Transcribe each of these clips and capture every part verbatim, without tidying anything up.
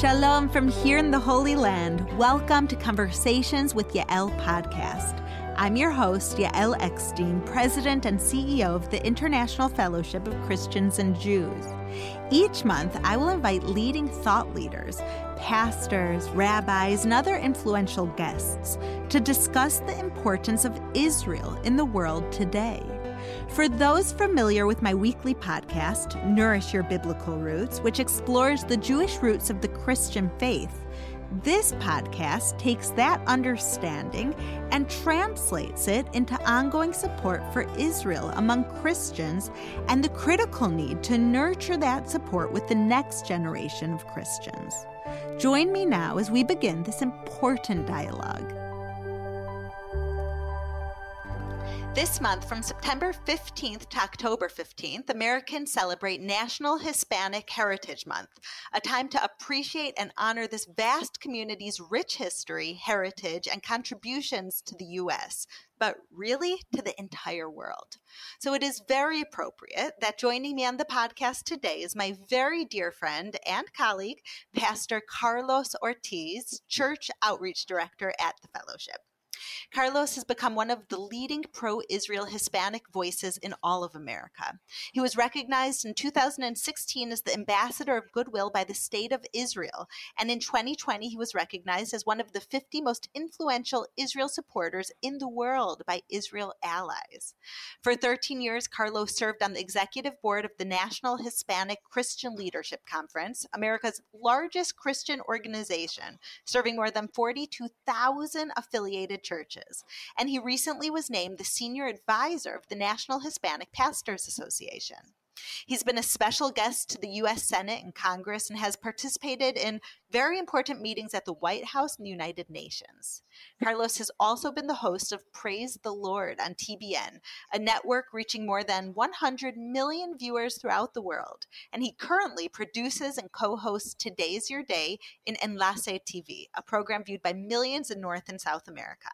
Shalom from here in the Holy Land. Welcome to Conversations with Yael podcast. I'm your host, Yael Eckstein, President and C E O of the International Fellowship of Christians and Jews. Each month, I will invite leading thought leaders, pastors, rabbis, and other influential guests to discuss the importance of Israel in the world today. For those familiar with my weekly podcast, Nourish Your Biblical Roots, which explores the Jewish roots of the Christian faith, this podcast takes that understanding and translates it into ongoing support for Israel among Christians and the critical need to nurture that support with the next generation of Christians. Join me now as we begin this important dialogue. This month, from September fifteenth to October fifteenth, Americans celebrate National Hispanic Heritage Month, a time to appreciate and honor this vast community's rich history, heritage, and contributions to the U S, but really to the entire world. So it is very appropriate that joining me on the podcast today is my very dear friend and colleague, Pastor Carlos Ortiz, Church Outreach Director at the Fellowship. Carlos has become one of the leading pro-Israel Hispanic voices in all of America. He was recognized in two thousand sixteen as the Ambassador of Goodwill by the State of Israel, and in twenty twenty he was recognized as one of the fifty most influential Israel supporters in the world by Israel allies. For thirteen years, Carlos served on the executive board of the National Hispanic Christian Leadership Conference, America's largest Christian organization, serving more than forty-two thousand affiliated churches, and he recently was named the senior advisor of the National Hispanic Pastors Association. He's been a special guest to the U S Senate and Congress and has participated in very important meetings at the White House and the United Nations. Carlos has also been the host of Praise the Lord on T B N, a network reaching more than one hundred million viewers throughout the world, and he currently produces and co-hosts Today's Your Day in Enlace T V, a program viewed by millions in North and South America.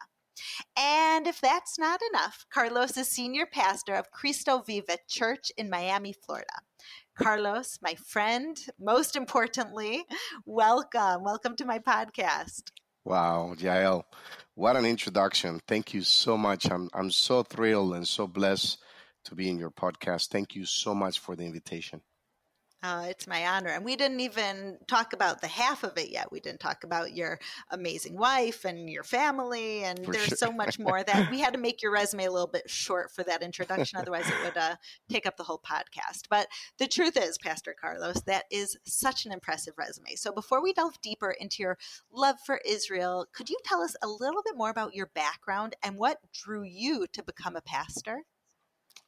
And if that's not enough, Carlos is senior pastor of Cristo Viva Church in Miami, Florida. Carlos, my friend, most importantly, welcome. Welcome to my podcast. Wow, Yael, what an introduction. Thank you so much. I'm I'm so thrilled and so blessed to be in your podcast. Thank you so much for the invitation. Uh, it's my honor. And we didn't even talk about the half of it yet. We didn't talk about your amazing wife and your family. And for there's sure. so much more that we had to make your resume a little bit short for that introduction. Otherwise, it would uh, take up the whole podcast. But the truth is, Pastor Carlos, that is such an impressive resume. So before we delve deeper into your love for Israel, could you tell us a little bit more about your background and what drew you to become a pastor?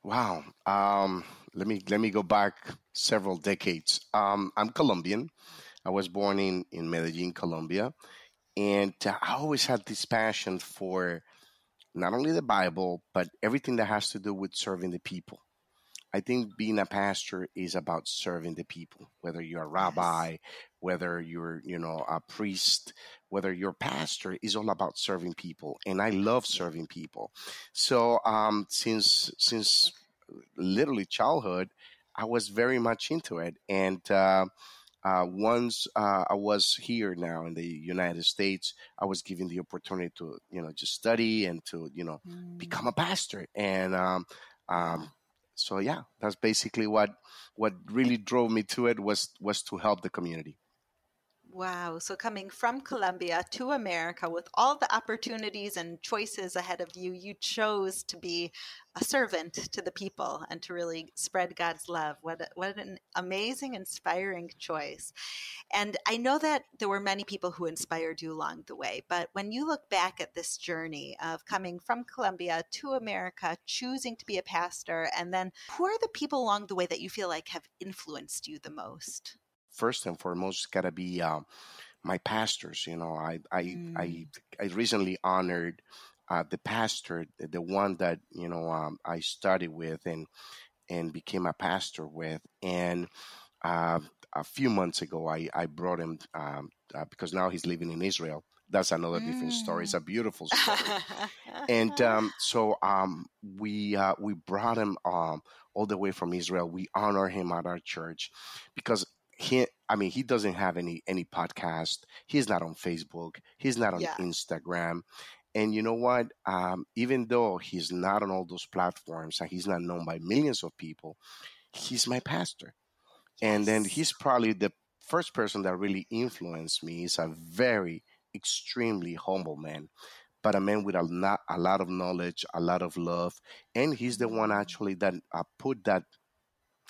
Wow. Um, let me let me go back several decades. Um, I'm Colombian. I was born in, in Medellin, Colombia. And I always had this passion for not only the Bible, but everything that has to do with serving the people. I think being a pastor is about serving the people, whether you're a rabbi, yes. whether you're, you know, a priest, whether you're a pastor, is all about serving people. And I love serving people. So um, since since literally childhood, I was very much into it. And uh, uh, once uh, I was here now in the United States, I was given the opportunity to, you know, just study and to, you know, mm. become a pastor. And um, um, so, yeah, that's basically what what really drove me to it was was to help the community. Wow. So coming from Colombia to America with all the opportunities and choices ahead of you, you chose to be a servant to the people and to really spread God's love. What a, what an amazing, inspiring choice. And I know that there were many people who inspired you along the way, but when you look back at this journey of coming from Colombia to America, choosing to be a pastor, and then who are the people along the way that you feel like have influenced you the most? First and foremost, it's got to be uh, my pastors. You know, I I mm. I, I recently honored uh, the pastor, the, the one that you know um, I studied with and and became a pastor with. And uh, a few months ago, I I brought him um, uh, because now he's living in Israel. That's another mm. different story. It's a beautiful story. and um, so um, we uh, we brought him um, all the way from Israel. We honor him at our church because can't, I mean, he doesn't have any, any podcast. He's not on Facebook. He's not on yeah. Instagram. And you know what? Um, even though he's not on all those platforms and he's not known by millions of people, he's my pastor. Yes. And then he's probably the first person that really influenced me. He's a very, extremely humble man, but a man with a lot, a lot of knowledge, a lot of love. And he's the one actually that uh, put that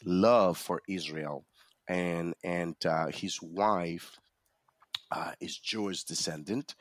love for Israel. And and uh, his wife uh, is Jewish descendant.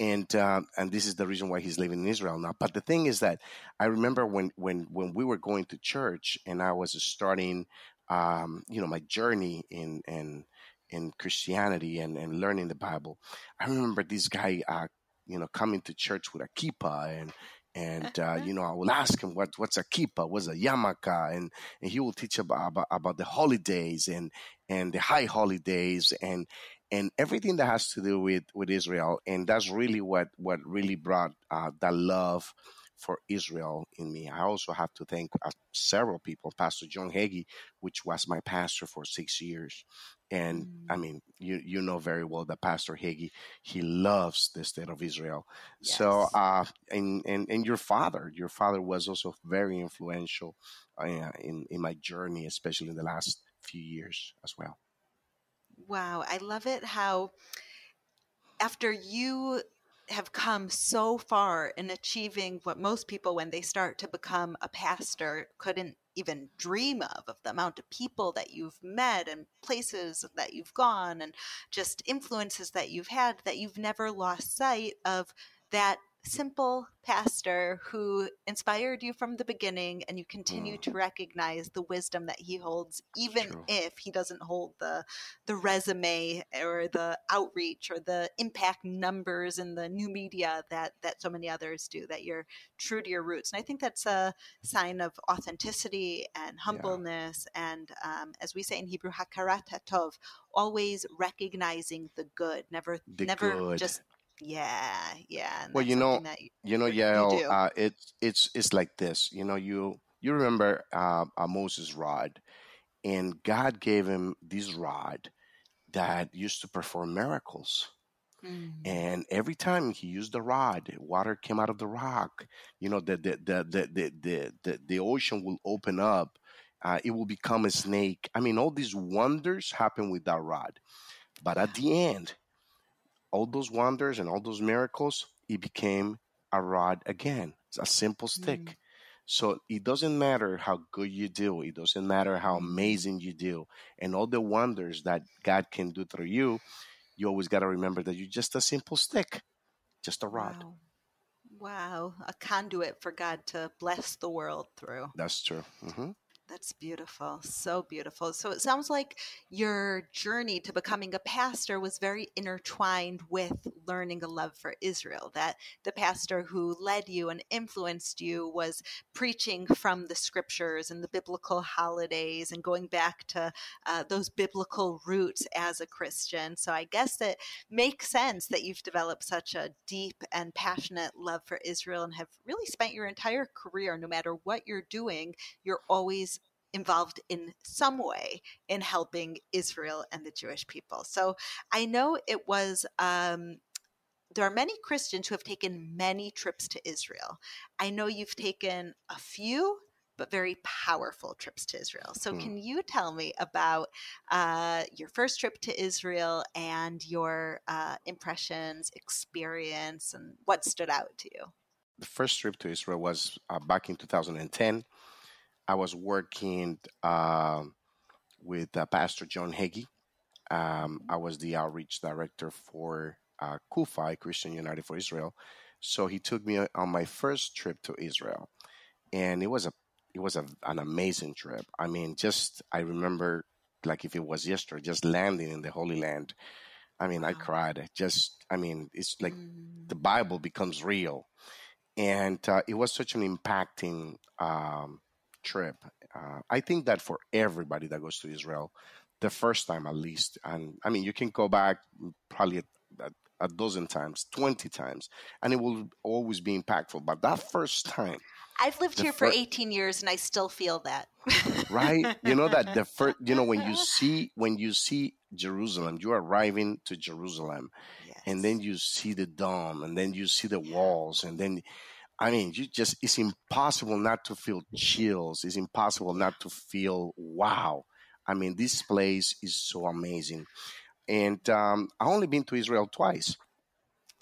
And uh, and this is the reason why he's living in Israel now. But the thing is that I remember when when, when we were going to church and I was starting, um, you know, my journey in in, in Christianity and, and learning the Bible, I remember this guy, uh, you know, coming to church with a kippah and And, uh, you know, I will ask him, what, what's a kippah, what's a yarmulke? And, and he will teach about, about, about the holidays and, and the high holidays and, and everything that has to do with, with Israel. And that's really what, what really brought uh, that love for Israel in me. I also have to thank uh, several people, Pastor John Hagee, which was my pastor for six years. And mm. I mean, you you know very well that Pastor Hagee, he loves the state of Israel. Yes. So, uh, and, and, and your father, your father was also very influential uh, in, in my journey, especially in the last few years as well. Wow. I love it how after you have come so far in achieving what most people, when they start to become a pastor, couldn't even dream of, of the amount of people that you've met and places that you've gone and just influences that you've had, that you've never lost sight of that simple pastor who inspired you from the beginning, and you continue mm. to recognize the wisdom that he holds, even True. if he doesn't hold the the resume or the outreach or the impact numbers and the new media that that so many others do, that you're true to your roots. And I think that's a sign of authenticity and humbleness yeah. and um, as we say in Hebrew, hakarat hatov, always recognizing the good, never the never good. just Yeah, yeah. Well, you know, you, you know, Yael, you uh, it's it's it's like this. You know, you you remember uh, uh, Moses' rod, and God gave him this rod that used to perform miracles. Mm-hmm. And every time he used the rod, water came out of the rock. You know, the the the the the the, the, the ocean will open up. Uh, it will become a snake. I mean, all these wonders happen with that rod. But at the end, all those wonders and all those miracles, it became a rod again. It's a simple stick. Mm. So it doesn't matter how good you do. It doesn't matter how amazing you do. And all the wonders that God can do through you, you always got to remember that you're just a simple stick, just a rod. Wow. Wow. A conduit for God to bless the world through. That's true. Mm-hmm. That's beautiful. So beautiful. So it sounds like your journey to becoming a pastor was very intertwined with learning a love for Israel, that the pastor who led you and influenced you was preaching from the scriptures and the biblical holidays and going back to uh, those biblical roots as a Christian. So I guess it makes sense that you've developed such a deep and passionate love for Israel and have really spent your entire career, no matter what you're doing, you're always involved in some way in helping Israel and the Jewish people. So I know it was, um, there are many Christians who have taken many trips to Israel. I know you've taken a few, but very powerful trips to Israel. So mm. can you tell me about uh, your first trip to Israel and your uh, impressions, experience, and what stood out to you? The first trip to Israel was uh, back in two thousand ten. I was working uh, with uh, Pastor John Hagee. Um, I was the outreach director for uh, C U F I, Christian United for Israel. So he took me on my first trip to Israel, and it was a it was a, an amazing trip. I mean, just I remember like if it was yesterday, just landing in the Holy Land. I mean, wow. I cried. I just I mean, it's like mm. the Bible becomes real, and uh, it was such an impacting Um, trip. Uh, I think that for everybody that goes to Israel, the first time at least, and I mean, you can go back probably a, a, a dozen times, twenty times, and it will always be impactful. But that first time. I've lived here fir- for eighteen years and I still feel that. right? You know that the first, you know, when you see, when you see Jerusalem, you're arriving to Jerusalem, yes. and then you see the dome, and then you see the walls, and then, I mean, you just, it's impossible not to feel chills. It's impossible not to feel, wow. I mean, this place is so amazing. And um, I only been to Israel twice.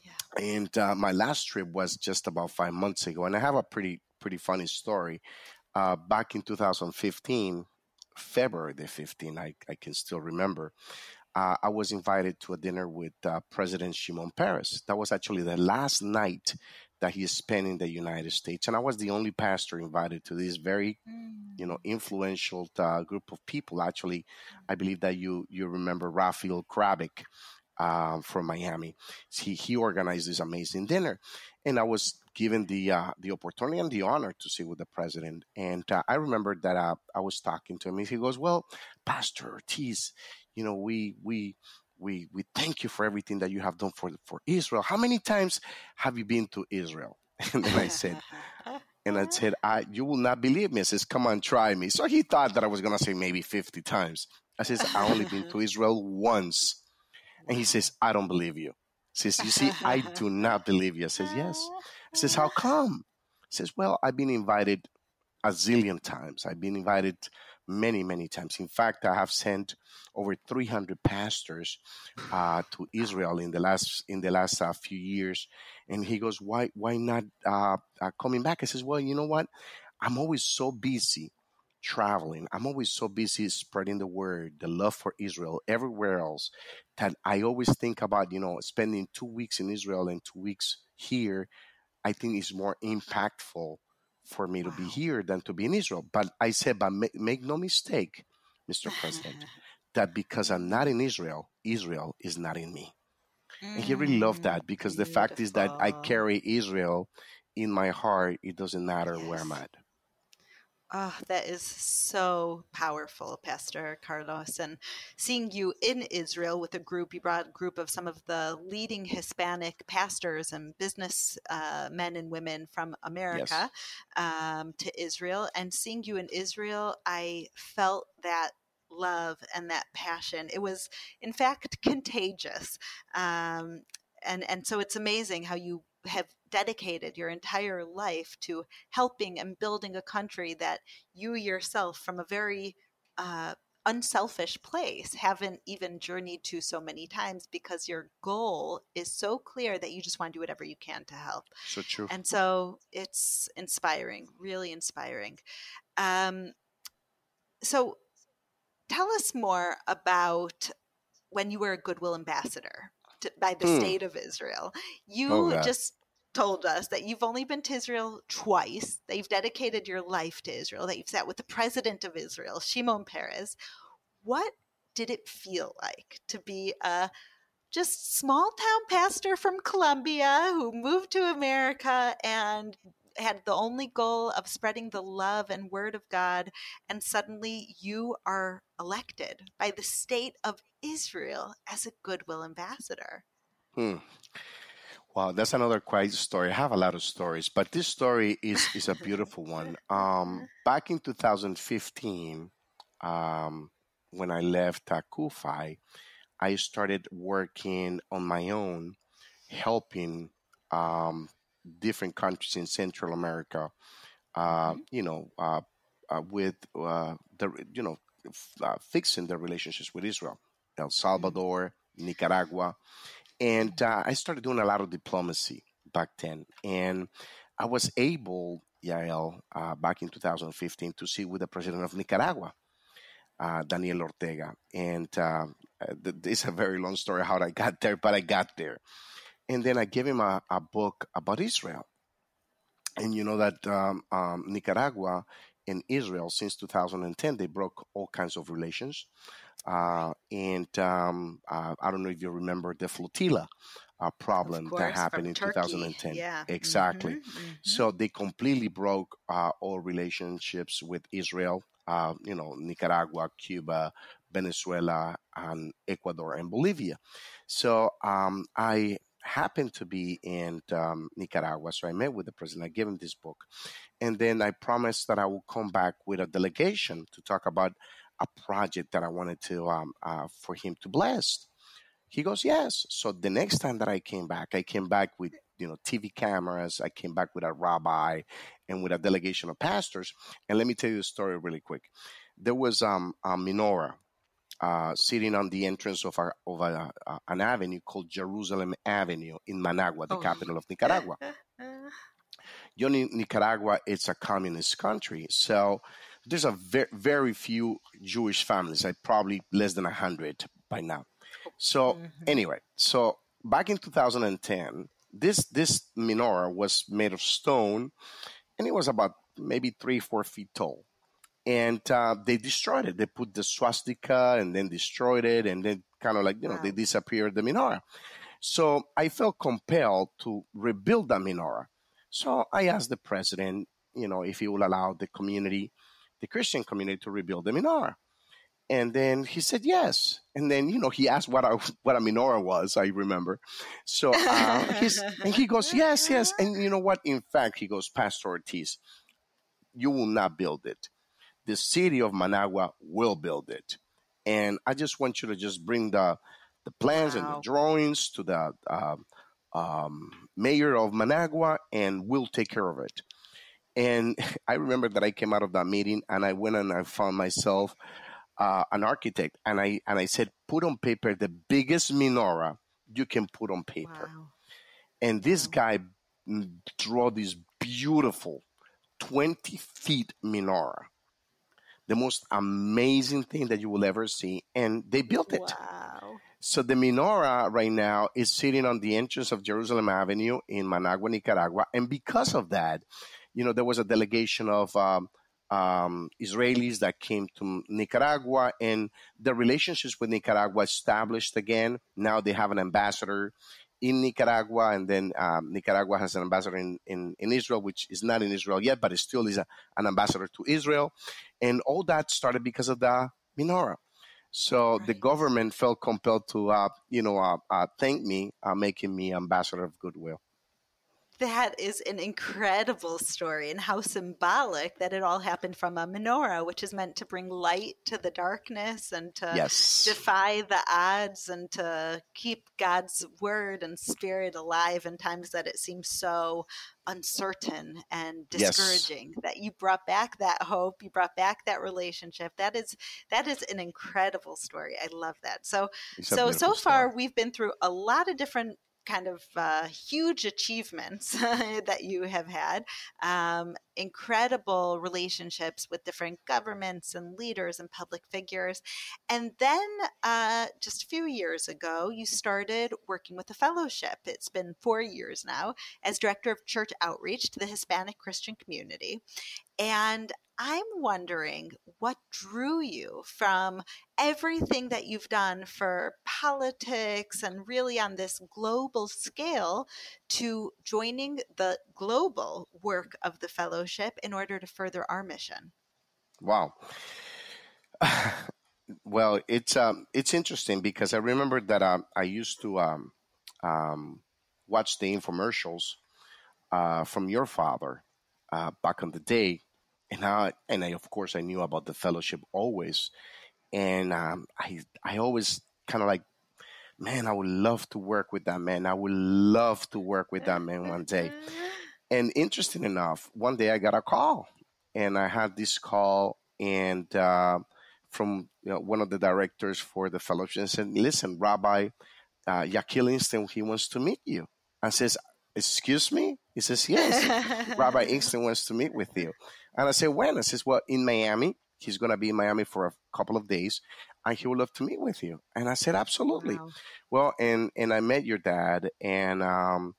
Yeah. And uh, my last trip was just about five months ago. And I have a pretty, pretty funny story. Uh, back in two thousand fifteen, February the fifteenth, I, I can still remember, uh, I was invited to a dinner with uh, President Shimon Peres. That was actually the last night that he spent in the United States. And I was the only pastor invited to this very, mm. you know, influential uh, group of people. Actually, I believe that you you remember Raphael Kravik uh, from Miami. He, he organized this amazing dinner. And I was given the uh, the opportunity and the honor to sit with the president. And uh, I remember that uh, I was talking to him. He goes, well, Pastor Ortiz, you know, we we... We we thank you for everything that you have done for for Israel. How many times have you been to Israel? And then I said, and I said, I you will not believe me. I says, come on, try me. So he thought that I was gonna say maybe fifty times. I says, I only been to Israel once. And he says, I don't believe you. I says, you see, I do not believe you. I says, yes. I says, how come? I says, well, I've been invited a zillion times. I've been invited many, many times. In fact, I have sent over three hundred pastors uh, to Israel in the last in the last uh, few years. And he goes, why why not uh, uh, coming back? I says, well, you know what? I'm always so busy traveling. I'm always so busy spreading the word, the love for Israel everywhere else, that I always think about, you know, spending two weeks in Israel and two weeks here. I think is more impactful for me to wow. be here than to be in Israel. But I said, but make, make no mistake, Mister President, that because I'm not in Israel, Israel is not in me. Mm, and he really loved that because beautiful. The fact is that I carry Israel in my heart. It doesn't matter yes. where I'm at. Oh, that is so powerful, Pastor Carlos. And seeing you in Israel with a group, you brought a group of some of the leading Hispanic pastors and business uh, men and women from America yes. um, to Israel. And seeing you in Israel, I felt that love and that passion. It was, in fact, contagious. Um, and, and so it's amazing how you have dedicated your entire life to helping and building a country that you yourself, from a very uh, unselfish place, haven't even journeyed to so many times because your goal is so clear that you just want to do whatever you can to help. So true. And so it's inspiring, really inspiring. Um, so tell us more about when you were a Goodwill Ambassador to, by the mm. state of Israel. You oh, just told us that you've only been to Israel twice, that you've dedicated your life to Israel, that you've sat with the president of Israel, Shimon Peres. What did it feel like to be a just small town pastor from Colombia who moved to America and had the only goal of spreading the love and word of God, and suddenly you are elected by the state of Israel as a Goodwill Ambassador? Hmm. Wow, that's another quiet story. I have a lot of stories, but this story is, is a beautiful one. Um, back in two thousand fifteen, um, when I left uh, Kufi, I started working on my own, helping um, different countries in Central America, uh, you know, uh, uh, with uh, the you know f- uh, fixing their relationships with Israel, El Salvador, Nicaragua. And uh, I started doing a lot of diplomacy back then. And I was able, Yael, uh, back in two thousand fifteen, to sit with the president of Nicaragua, uh, Daniel Ortega. And uh, it's a very long story how I got there, but I got there. And then I gave him a, a book about Israel. And you know that um, um, Nicaragua and Israel, since two thousand ten, they broke all kinds of relations. Uh, and um, uh, I don't know if you remember the flotilla uh, problem course, that happened in Turkey. two thousand ten. Yeah. Exactly. Mm-hmm, mm-hmm. So they completely broke uh, all relationships with Israel, uh, you know, Nicaragua, Cuba, Venezuela, and Ecuador and Bolivia. So um, I happened to be in um, Nicaragua. So I met with the president. I gave him this book. And then I promised that I would come back with a delegation to talk about a project that I wanted to um, uh, for him to bless. He goes, yes. So the next time that I came back, I came back with, you know, T V cameras. I came back with a rabbi and with a delegation of pastors. And let me tell you a story really quick. There was um, a menorah uh, sitting on the entrance of, our, of a, uh, an avenue called Jerusalem Avenue in Managua, the oh. capital of Nicaragua. You know, Nicaragua, it's a communist country. So there's a very, very few Jewish families, like probably less than one hundred by now. So mm-hmm. anyway, so back in two thousand ten, this this menorah was made of stone, and it was about maybe three, four feet tall. And uh, they destroyed it. They put the swastika and then destroyed it, and then kind of like, you know, wow. they disappeared the menorah. So I felt compelled to rebuild that menorah. So I asked the president, you know, if he would allow the community, the Christian community, to rebuild the menorah. And then he said yes. And then, you know, he asked what a, what a menorah was, I remember. So uh, he's, and he goes, yes, yes. And you know what? In fact, he goes, Pastor Ortiz, you will not build it. The city of Managua will build it. And I just want you to just bring the the plans wow. and the drawings to the uh, um, mayor of Managua, and we'll take care of it. And I remember that I came out of that meeting, and I went and I found myself Uh, an architect, and I and I said, put on paper the biggest menorah you can put on paper. Wow. And this wow. guy drew this beautiful twenty feet menorah, the most amazing thing that you will ever see, and they built it. Wow. So the menorah right now is sitting on the entrance of Jerusalem Avenue in Managua, Nicaragua, and because of that, you know, there was a delegation of um, Um, Israelis that came to Nicaragua, and the relationships with Nicaragua established again. Now they have an ambassador in Nicaragua, and then um, Nicaragua has an ambassador in, in, in Israel, which is not in Israel yet, but it still is a, an ambassador to Israel. And all that started because of the menorah. So right. the government felt compelled to, uh, you know, uh, uh, thank me, uh, making me ambassador of goodwill. That is an incredible story, and how symbolic that it all happened from a menorah, which is meant to bring light to the darkness and to yes. defy the odds and to keep God's word and spirit alive in times that it seems so uncertain and discouraging. Yes. That you brought back that hope, you brought back that relationship. That is that is an incredible story. I love that. So it's so so far story. We've been through a lot of different kind of uh, huge achievements that you have had, um, incredible relationships with different governments and leaders and public figures. And then uh, just a few years ago, you started working with a fellowship. It's been four years now as Director of Church Outreach to the Hispanic Christian community. And I'm wondering what drew you from everything that you've done for politics and really on this global scale to joining the global work of the fellowship in order to further our mission. Wow. Well, it's um, it's interesting because I remember that um, I used to um, um, watch the infomercials uh, from your father uh, back in the day. And I, and I, of course, I knew about the fellowship always. And um, I I always kind of like, man, I would love to work with that man. I would love to work with that man one day. And interesting enough, one day I got a call. And I had this call and uh, from you know, one of the directors for the fellowship, and said, listen, Rabbi uh, Yechiel Eckstein, he wants to meet you. I says, excuse me? He says, yes, Rabbi Eckstein wants to meet with you. And I said, when? I says, well, in Miami. He's going to be in Miami for a couple of days, and he would love to meet with you. And I said, absolutely. Wow. Well, and, and I met your dad, and um,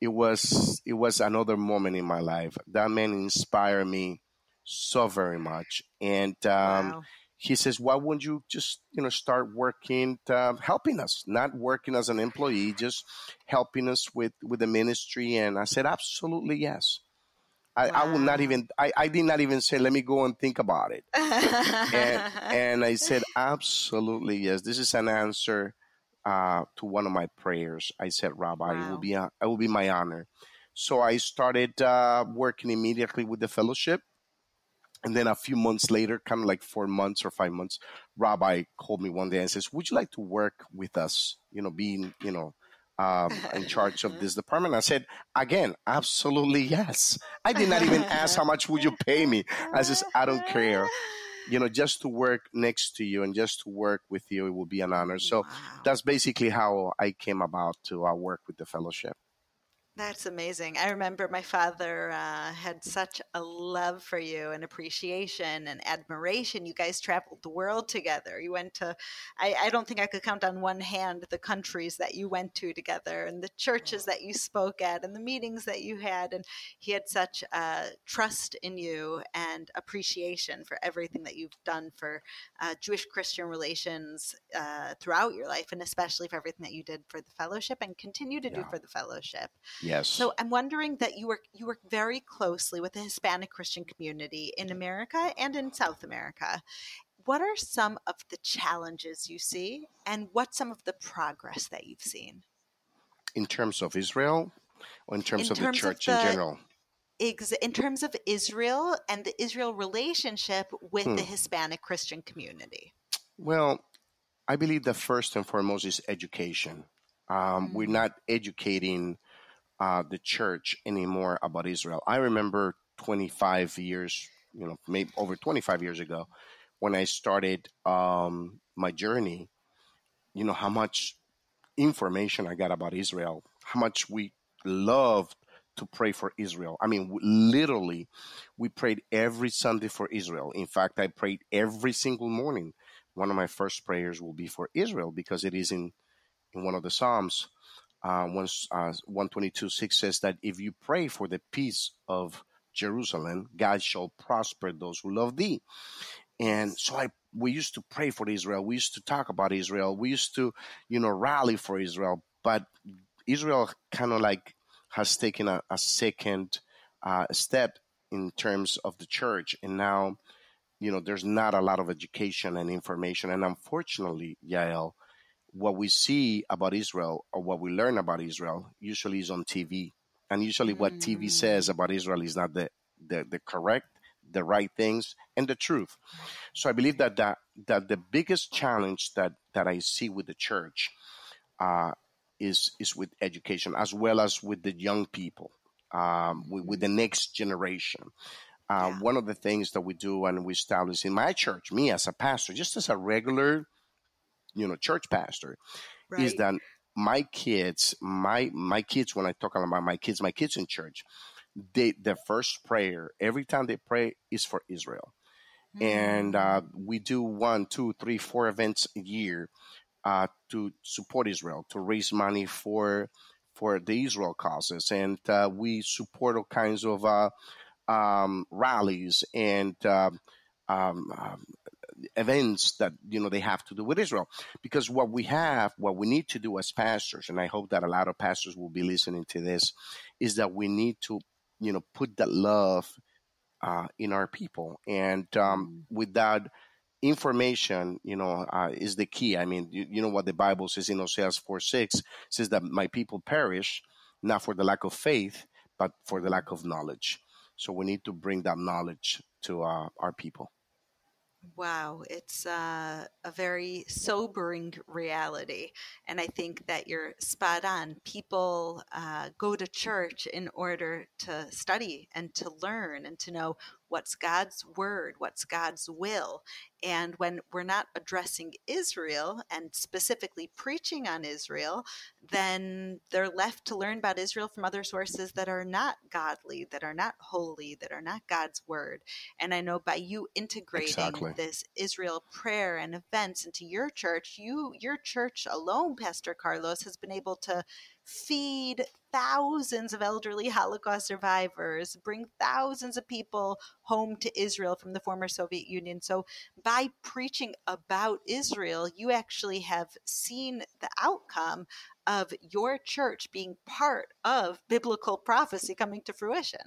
it was it was another moment in my life. That man inspired me so very much. And um, wow. he says, why wouldn't you just you know start working, to, helping us, not working as an employee, just helping us with, with the ministry? And I said, absolutely, yes. I, wow. I will not even, I, I did not even say, let me go and think about it. and, and I said, absolutely, yes. This is an answer uh, to one of my prayers. I said, Rabbi, wow. it will be a, it will be my honor. So I started uh, working immediately with the fellowship. And then a few months later, kind of like four months or five months, Rabbi called me one day and says, would you like to work with us, you know, being, you know, um, in charge of this department? I said, again, absolutely yes. I did not even ask how much would you pay me. I says, I don't care. You know, just to work next to you and just to work with you, it will be an honor. So wow. that's basically how I came about to uh, work with the fellowship. That's amazing. I remember my father uh, had such a love for you and appreciation and admiration. You guys traveled the world together. You went to, I, I don't think I could count on one hand the countries that you went to together and the churches that you spoke at and the meetings that you had. And he had such uh, trust in you and appreciation for everything that you've done for uh, Jewish-Christian relations uh, throughout your life, and especially for everything that you did for the fellowship and continue to yeah. do for the fellowship. Yes. So I'm wondering that you work you work very closely with the Hispanic Christian community in America and in South America. What are some of the challenges you see, and what's some of the progress that you've seen? In terms of Israel, or in terms in of terms the church of the, in general? Ex- in terms of Israel and the Israel relationship with hmm. the Hispanic Christian community. Well, I believe that first and foremost is education. Um, mm. We're not educating Uh, the church anymore about Israel. I remember twenty-five years, you know, maybe over twenty-five years ago when I started um, my journey, you know, how much information I got about Israel, how much we loved to pray for Israel. I mean, w- literally, we prayed every Sunday for Israel. In fact, I prayed every single morning. One of my first prayers will be for Israel because it is in, in one of the Psalms. Uh, once, uh, one twenty-two six says that if you pray for the peace of Jerusalem, God shall prosper those who love thee. And so I, we used to pray for Israel. We used to talk about Israel. We used to, you know, rally for Israel. But Israel kind of like has taken a, a second uh, step in terms of the church. And now, you know, there's not a lot of education and information. And unfortunately, Yael, what we see about Israel or what we learn about Israel usually is on T V. And usually what mm. T V says about Israel is not the, the, the correct, the right things, and the truth. So I believe that that, that the biggest challenge that, that I see with the church uh, is is with education, as well as with the young people, um, with, with the next generation. Uh, yeah. One of the things that we do and we establish in my church, me as a pastor, just as a regular you know, church pastor, right. is that my kids, my my kids, when I talk about my kids, my kids in church, they, their first prayer, every time they pray, is for Israel. Mm. And uh, we do one, two, three, four events a year uh, to support Israel, to raise money for for the Israel causes. And uh, we support all kinds of uh, um, rallies and uh, um, um events that, you know, they have to do with Israel, because what we have, what we need to do as pastors, and I hope that a lot of pastors will be listening to this, is that we need to, you know, put that love uh, in our people. And um, with that information, you know, uh, is the key. I mean, you, you know what the Bible says in Hosea four six, says that my people perish, not for the lack of faith, but for the lack of knowledge. So we need to bring that knowledge to uh, our people. Wow, it's uh, a very sobering reality. And I think that you're spot on. People uh, go to church in order to study and to learn and to know what's God's word, what's God's will. And when we're not addressing Israel and specifically preaching on Israel, then they're left to learn about Israel from other sources that are not godly, that are not holy, that are not God's word. And I know by you integrating exactly. this Israel prayer and events into your church, you your church alone, Pastor Carlos, has been able to feed thousands of elderly Holocaust survivors, bring thousands of people home to Israel from the former Soviet Union. So by preaching about Israel, you actually have seen the outcome of your church being part of biblical prophecy coming to fruition.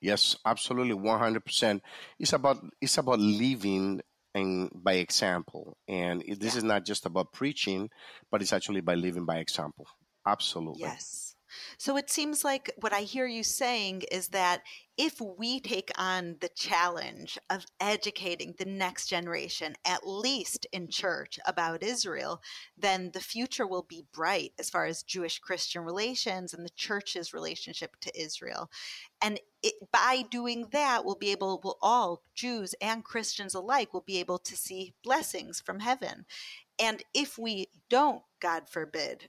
Yes, absolutely, one hundred percent. It's about it's about living and by example. And this yeah. is not just about preaching, but it's actually by living by example. Absolutely. Yes. So it seems like what I hear you saying is that if we take on the challenge of educating the next generation, at least in church, about Israel, then the future will be bright as far as Jewish-Christian relations and the church's relationship to Israel. And it, by doing that, we'll be able, we'll all, Jews and Christians alike, will be able to see blessings from heaven. And if we don't, God forbid,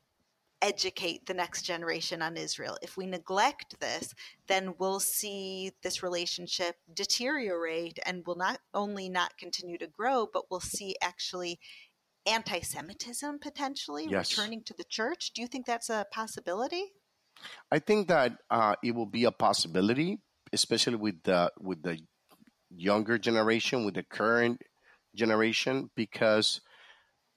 educate the next generation on Israel, if we neglect this, then we'll see this relationship deteriorate and will not only not continue to grow, but we'll see actually anti-Semitism potentially yes. returning to the church. Do you think that's a possibility? I think that uh, it will be a possibility, especially with the with the younger generation, with the current generation, because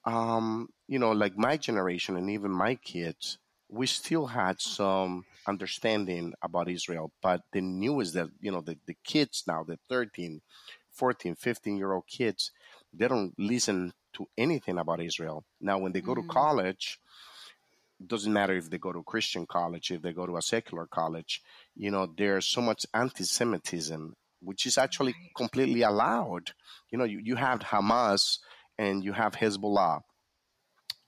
um, you know, like my generation and even my kids, we still had some understanding about Israel. But the newest that, you know, the, the kids now, the thirteen, fourteen, fifteen-year-old kids, they don't listen to anything about Israel. Now, when they go mm-hmm. to college, it doesn't matter if they go to a Christian college, if they go to a secular college, you know, there's so much anti-Semitism, which is actually right. completely allowed. You know, you, you have Hamas and you have Hezbollah.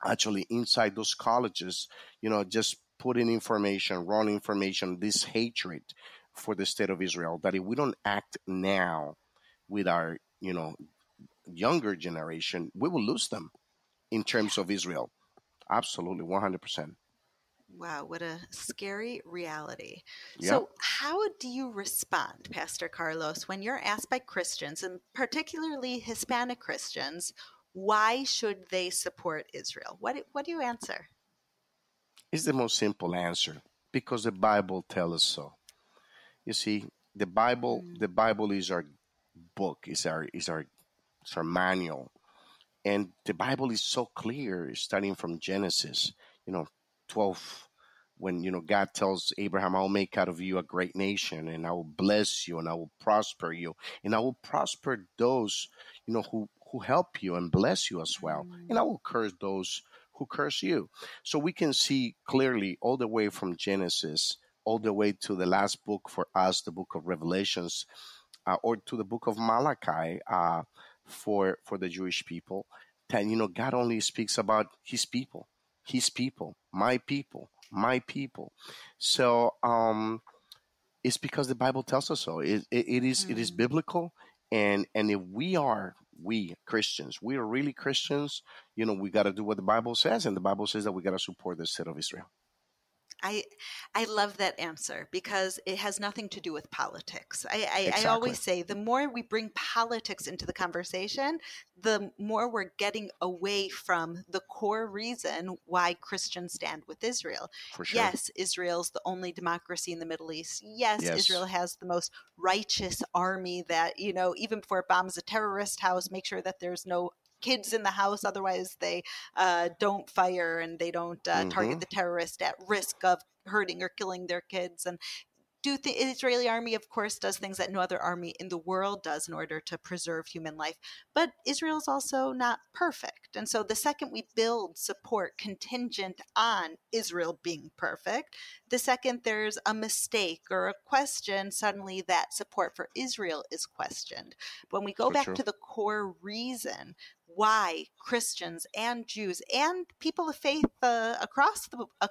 Actually, inside those colleges, you know, just putting information, wrong information, this hatred for the state of Israel, that if we don't act now with our, you know, younger generation, we will lose them in terms of Israel. Absolutely, one hundred percent. Wow, what a scary reality. Yep. So how do you respond, Pastor Carlos, when you're asked by Christians, and particularly Hispanic Christians, why should they support Israel? What what do you answer? It's the most simple answer, because the Bible tells us so. You see, the Bible mm. the Bible is our book, is our is our it's our manual, and the Bible is so clear, starting from Genesis, you know, twelve, when you know God tells Abraham, "I'll make out of you a great nation, and I will bless you, and I will prosper you, and I will prosper those you know who." who help you and bless you as well. And I will curse those who curse you. So we can see clearly all the way from Genesis, all the way to the last book for us, the book of Revelations, uh, or to the book of Malachi uh, for for the Jewish people, that, you know, God only speaks about his people, his people, my people, my people. So um, it's because the Bible tells us so. It, it, it is mm-hmm. it is biblical. And and if we are, we Christians, we are really Christians, you know, we got to do what the Bible says. And the Bible says that we got to support the state of Israel. I I love that answer, because it has nothing to do with politics. I, I, exactly. I always say the more we bring politics into the conversation, the more we're getting away from the core reason why Christians stand with Israel. For sure. Yes, Israel's the only democracy in the Middle East. Yes, yes, Israel has the most righteous army that, you know, even before it bombs a terrorist house, make sure that there's no kids in the house, otherwise they uh, don't fire and they don't uh, mm-hmm. target the terrorist at risk of hurting or killing their kids. And do the Israeli army, of course, does things that no other army in the world does in order to preserve human life. But Israel's also not perfect. And so the second we build support contingent on Israel being perfect, the second there's a mistake or a question, suddenly that support for Israel is questioned. When we go for back sure. to the core reason why Christians and Jews and people of faith uh, across the uh,